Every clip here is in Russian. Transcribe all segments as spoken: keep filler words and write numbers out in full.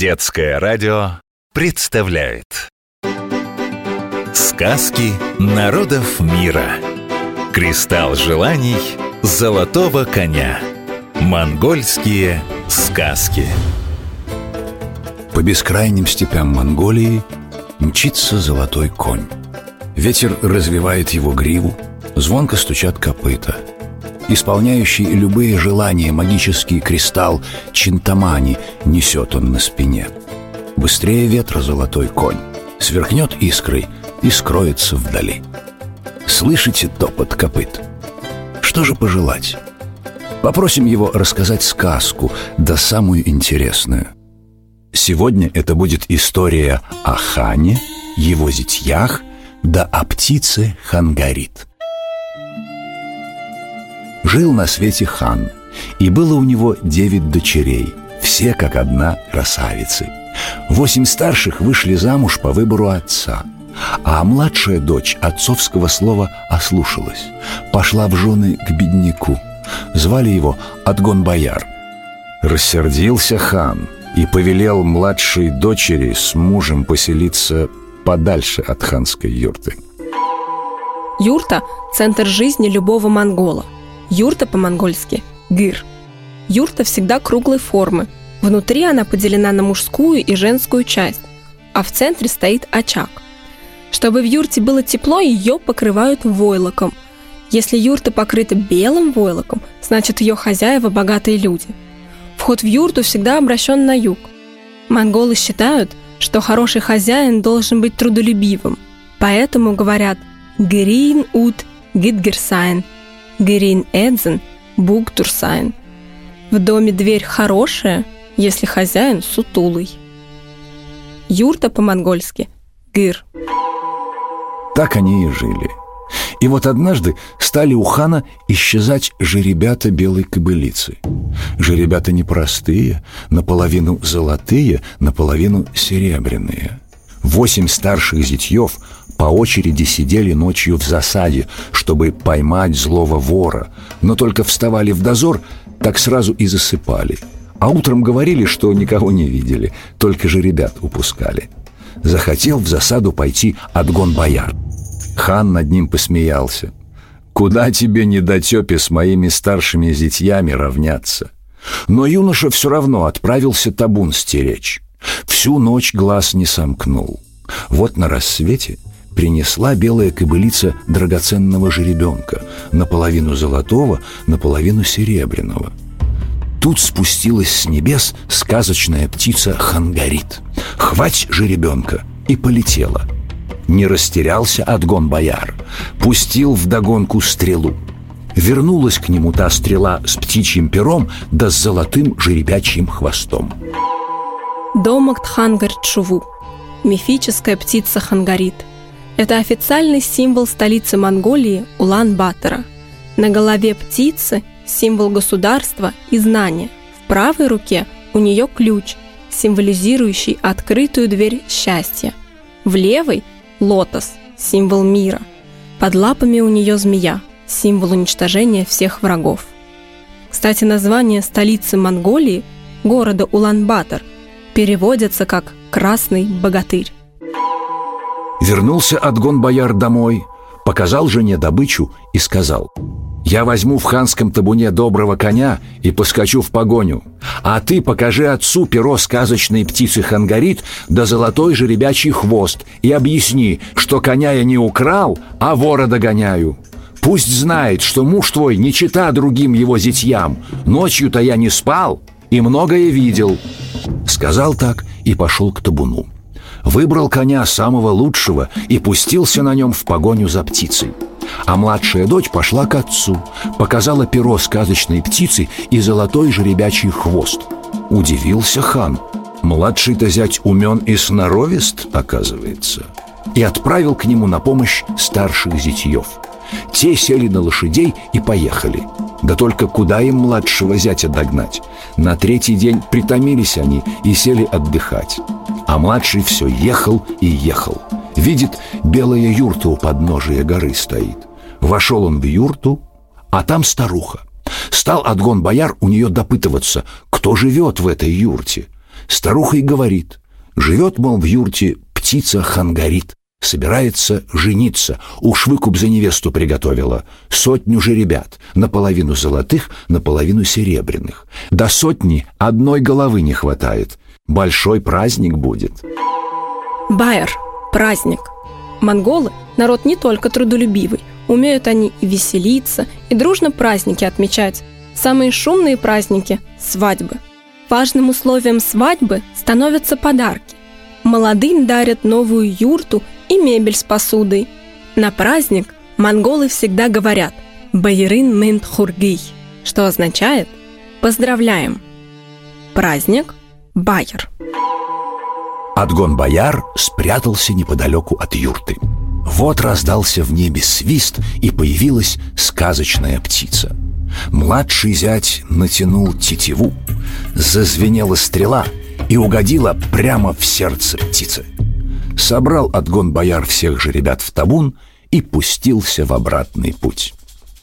Детское радио представляет сказки народов мира. Кристалл желаний золотого коня. Монгольские сказки. По бескрайним степям Монголии мчится золотой конь. Ветер развивает его гриву, звонко стучат копыта. Исполняющий любые желания магический кристалл Чинтамани несет он на спине. Быстрее ветра золотой конь, сверкнет искрой и скроется вдали. Слышите топот копыт? Что же пожелать? Попросим его рассказать сказку, да самую интересную. Сегодня это будет история о хане, его зятьях, да о птице Хангарит. Жил на свете хан, и было у него девять дочерей, все как одна красавицы. Восемь старших вышли замуж по выбору отца, а младшая дочь отцовского слова ослушалась, пошла в жены к бедняку. Звали его Атгон-Баяр. Рассердился хан и повелел младшей дочери с мужем поселиться подальше от ханской юрты. Юрта – центр жизни любого монгола. Юрта по-монгольски – гир. Юрта всегда круглой формы. Внутри она поделена на мужскую и женскую часть, а в центре стоит очаг. Чтобы в юрте было тепло, ее покрывают войлоком. Если юрта покрыта белым войлоком, значит ее хозяева – богатые люди. Вход в юрту всегда обращен на юг. Монголы считают, что хороший хозяин должен быть трудолюбивым, поэтому говорят «гирин ут гидгерсайн». Герин Эдзен Бугтурсайн. В доме дверь хорошая, если хозяин сутулый. Юрта по-монгольски гир. Так они и жили. И вот однажды стали у хана исчезать жеребята белой кобылицы. Жеребята непростые, наполовину золотые, наполовину серебряные. Восемь старших зятьев по очереди сидели ночью в засаде, чтобы поймать злого вора, но только вставали в дозор, так сразу и засыпали. А утром говорили, что никого не видели, только жеребят упускали. Захотел в засаду пойти Атгон-Баяр. Хан над ним посмеялся. «Куда тебе, недотепе, с моими старшими зятьями равняться?» Но юноша все равно отправился табун стеречь. Всю ночь глаз не сомкнул. Вот на рассвете принесла белая кобылица драгоценного жеребенка, наполовину золотого, наполовину серебряного. Тут спустилась с небес сказочная птица Хангарит. «Хвать жеребенка!» и полетела. Не растерялся Атгон-Баяр, пустил вдогонку стрелу. Вернулась к нему та стрела с птичьим пером да с золотым жеребячьим хвостом. Домакт Хангарчуву – мифическая птица Хангарит. Это официальный символ столицы Монголии Улан-Батора. На голове птицы – символ государства и знания. В правой руке у нее ключ, символизирующий открытую дверь счастья. В левой – лотос, символ мира. Под лапами у нее змея, символ уничтожения всех врагов. Кстати, название столицы Монголии, города Улан-Батор, переводится как «красный богатырь». Вернулся Атгон-Баяр домой, показал жене добычу и сказал: «Я возьму в ханском табуне доброго коня и поскочу в погоню, а ты покажи отцу перо сказочной птицы Хангарит да золотой жеребячий хвост и объясни, что коня я не украл, а вора догоняю. Пусть знает, что муж твой не чета другим его зятьям, ночью-то я не спал и многое видел». Сказал так и пошел к табуну. Выбрал коня самого лучшего и пустился на нем в погоню за птицей. А младшая дочь пошла к отцу, показала перо сказочной птицы и золотой жеребячий хвост. Удивился хан. Младший-то зять умен и сноровист, оказывается. И отправил к нему на помощь старших зятьев. Те сели на лошадей и поехали. Да только куда им младшего зятя догнать? На третий день притомились они и сели отдыхать. А младший все ехал и ехал. Видит, белая юрта у подножия горы стоит. Вошел он в юрту, а там старуха. Стал Атгон-Баяр у нее допытываться, кто живет в этой юрте. Старуха и говорит. Живет, мол, в юрте птица Хангарит. Собирается жениться. Уж выкуп за невесту приготовила. Сотню же ребят. Наполовину золотых, наполовину серебряных. До сотни одной головы не хватает. Большой праздник будет. Баяр. Праздник. Монголы – народ не только трудолюбивый. Умеют они и веселиться, и дружно праздники отмечать. Самые шумные праздники – свадьбы. Важным условием свадьбы становятся подарки. Молодым дарят новую юрту и мебель с посудой. На праздник монголы всегда говорят «Байрын мэнд хургий», что означает «поздравляем». Праздник – Баяр. Атгон-Баяр спрятался неподалеку от юрты. Вот раздался в небе свист, и появилась сказочная птица. Младший зять натянул тетиву, зазвенела стрела и угодила прямо в сердце птицы. Собрал Атгон-Баяр всех же ребят в табун и пустился в обратный путь.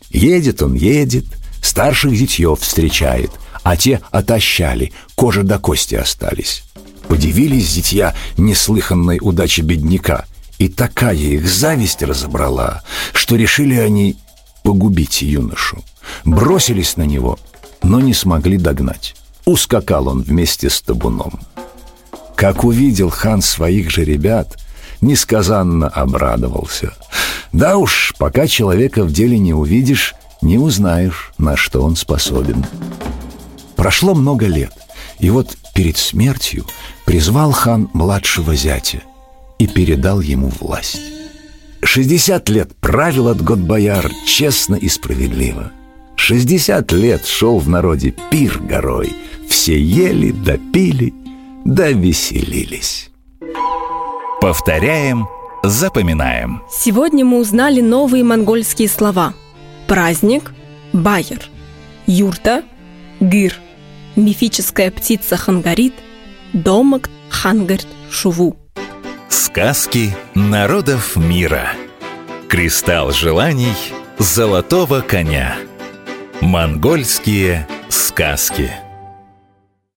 Едет он, едет, старших зятьев встречает, а те отощали, кожа до кости остались. Подивились зятья неслыханной удаче бедняка, и такая их зависть разобрала, что решили они погубить юношу. Бросились на него, но не смогли догнать. Ускакал он вместе с табуном. Как увидел хан своих же ребят, несказанно обрадовался. Да уж, пока человека в деле не увидишь, не узнаешь, на что он способен. Прошло много лет, и вот перед смертью призвал хан младшего зятя и передал ему власть. Шестьдесят лет правил Атгон-Баяр честно и справедливо. Шестьдесят лет шел в народе пир горой. Все ели, допили, довеселились. Повторяем, запоминаем. Сегодня мы узнали новые монгольские слова. Праздник – Баяр. Юрта – Гир. Мифическая птица Хангарит – Домак Хангарт Шуву. Сказки народов мира. Кристалл желаний золотого коня. Монгольские сказки.